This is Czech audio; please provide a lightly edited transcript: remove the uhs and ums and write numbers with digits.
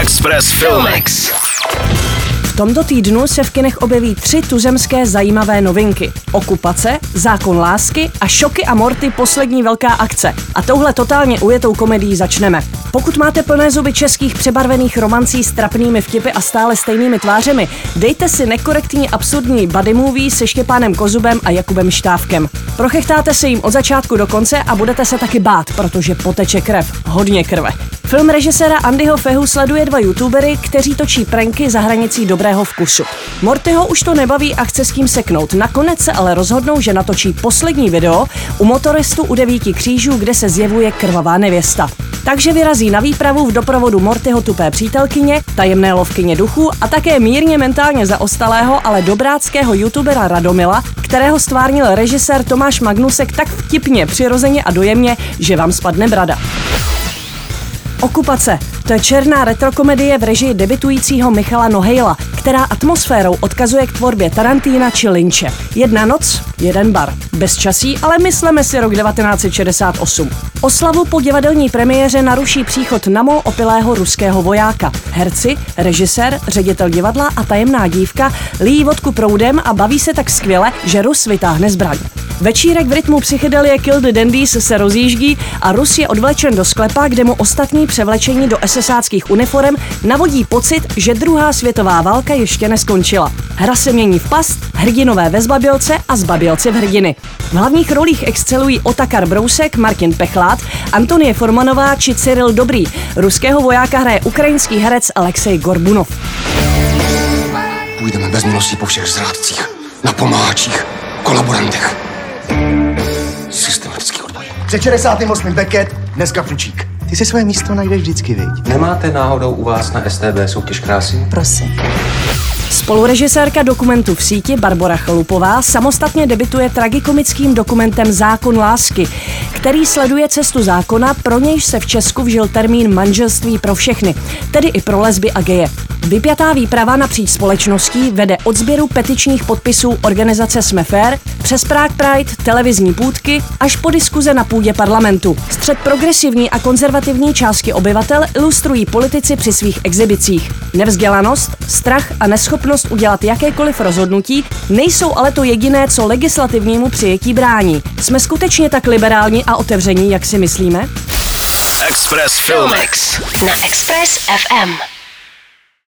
Express Filmex. V tomto týdnu se v kinech objeví 3 tuzemské zajímavé novinky. Okupace, Zákon lásky a Šoky a Morty poslední velká akce. A touhle totálně ujetou komedií začneme. Pokud máte plné zuby českých přebarvených romancí s trapnými vtipy a stále stejnými tvářemi, dejte si nekorektní absurdní buddy movie se Štěpánem Kozubem a Jakubem Štávkem. Prochechtáte se jim od začátku do konce a budete se taky bát, protože poteče krev. Hodně krve. Film režiséra Andyho Fehu sleduje 2 youtubery, kteří točí pranky za hranicí dobrého vkusu. Mortyho už to nebaví a chce s tím seknout. Nakonec se ale rozhodnou, že natočí poslední video u motoristů u 9 křížů, kde se zjevuje krvavá nevěsta. Takže vyrazí na výpravu v doprovodu Mortyho tupé přítelkyně, tajemné lovkyně duchů a také mírně mentálně zaostalého, ale dobráckého youtubera Radomila, kterého stvárnil režisér Tomáš Magnusek tak vtipně, přirozeně a dojemně, že vám spadne brada. Okupace. To je černá retrokomedie v režii debitujícího Michala Nohejla, která atmosférou odkazuje k tvorbě Tarantína či Lynche. Jedna noc, jeden bar. Bez časí, ale mysleme si rok 1968. Oslavu po divadelní premiéře naruší příchod na mol opilého ruského vojáka. Herci, režisér, ředitel divadla a tajemná dívka lijí vodku proudem a baví se tak skvěle, že Rus vytáhne zbraň. Večírek v rytmu psychedelie Kill the Dandies se rozjíždí a Rus je odvlečen do sklepa, kde mu ostatní převlečení do SSáckých uniform navodí pocit, že druhá světová válka ještě neskončila. Hra se mění v past, hrdinové ve zbabělce a zbabělci v hrdiny. V hlavních rolích excelují Otakar Brousek, Martin Pechlát, Antonie Formanová či Cyril Dobrý. Ruského vojáka hraje ukrajinský herec Alexej Gorbunov. Půjdeme bez milosti po všech zrádcích, napomáhačích, kolaborantech. Systematický odboj. Ze 68. Beckett, dneska Fručík. Ty si své místo najdeš vždycky, viď? Nemáte náhodou u vás na STB soutěž krásy? Prosím. Spolurežisérka dokumentu V síti Barbora Chalupová samostatně debituje tragikomickým dokumentem Zákon lásky, který sleduje cestu zákona, pro nějž se v Česku vžil termín manželství pro všechny, tedy i pro lesby a geje. Vypjatá výprava napříč společností vede od sběru petičních podpisů organizace Sme Fair přes Prague Pride, televizní půtky až po diskuze na půdě parlamentu. Střet progresivní a konzervativní části obyvatel ilustrují politici při svých exhibicích. Nevzdělanost, strach a neschopnost udělat jakékoliv rozhodnutí nejsou ale to jediné, co legislativnímu přijetí brání. Jsme skutečně tak liberální a otevření, jak si myslíme? Express Filmex na Express FM.